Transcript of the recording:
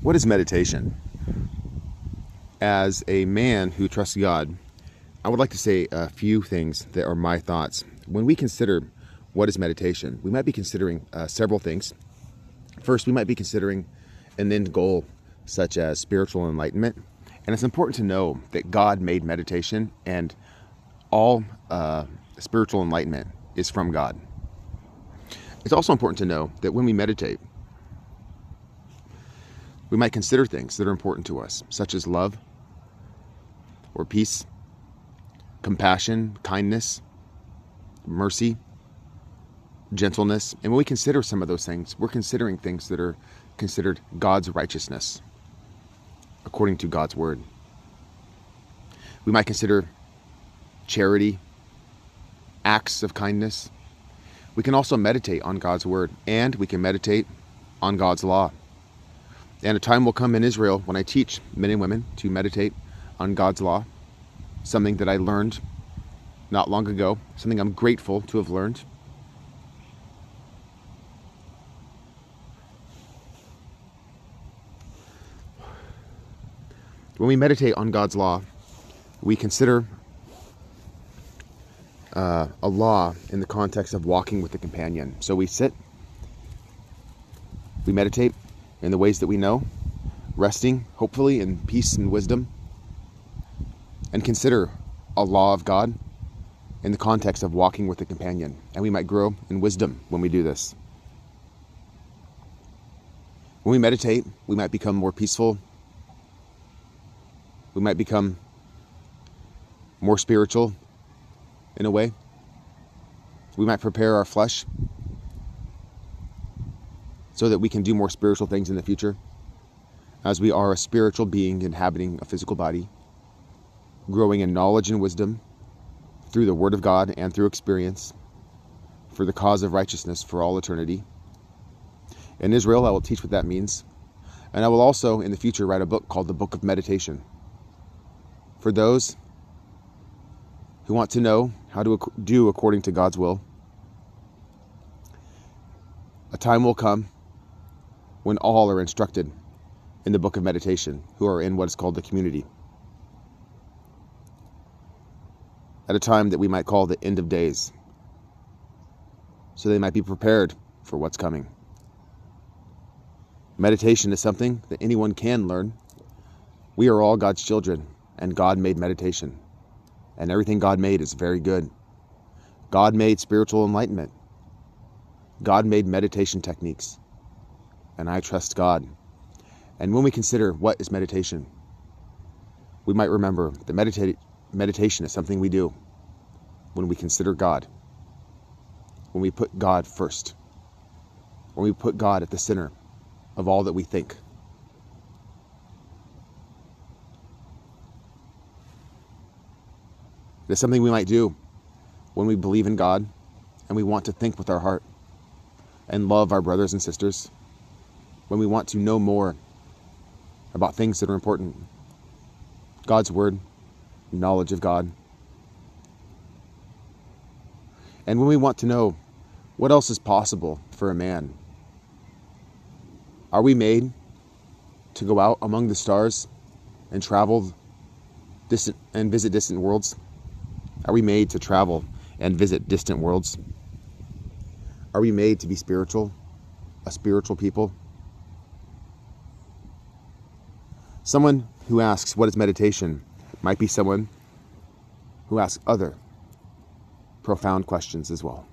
What is meditation? As a man who trusts God, I would like to say a few things that are my thoughts. When we consider what is meditation, we might be considering several things. First, we might be considering an end goal, such as spiritual enlightenment. And it's important to know that God made meditation, and all spiritual enlightenment is from God. It's also important to know that when we meditate, we might consider things that are important to us, such as love or peace, compassion, kindness, mercy, gentleness. And when we consider some of those things, we're considering things that are considered God's righteousness, according to God's word. We might consider charity, acts of kindness. We can also meditate on God's word, and we can meditate on God's law. And a time will come in Israel when I teach men and women to meditate on God's law, something that I learned not long ago, something I'm grateful to have learned. When we meditate on God's law, we consider a law in the context of walking with a companion. So we sit, we meditate in the ways that we know, resting, hopefully, in peace and wisdom, and consider a law of God in the context of walking with a companion. And we might grow in wisdom when we do this. When we meditate, we might become more peaceful. We might become more spiritual in a way. We might prepare our flesh so that we can do more spiritual things in the future, as we are a spiritual being inhabiting a physical body, growing in knowledge and wisdom through the Word of God and through experience for the cause of righteousness for all eternity. In Israel, I will teach what that means, and I will also in the future write a book called The Book of Meditation for those who want to know how to do according to God's will. A time will come when all are instructed in the Book of Meditation, who are in what is called the community. At a time that we might call the end of days, so they might be prepared for what's coming. Meditation is something that anyone can learn. We are all God's children, and God made meditation, and everything God made is very good. God made spiritual enlightenment. God made meditation techniques, and I trust God. And when we consider what is meditation, we might remember that meditation is something we do when we consider God, when we put God first, when we put God at the center of all that we think. It's something we might do when we believe in God and we want to think with our heart and love our brothers and sisters, when we want to know more about things that are important. God's word, knowledge of God. And when we want to know what else is possible for a man. Are we made to go out among the stars and travel distant and visit distant worlds? Are we made to travel and visit distant worlds? Are we made to be spiritual, a spiritual people? Someone who asks what is meditation might be someone who asks other profound questions as well.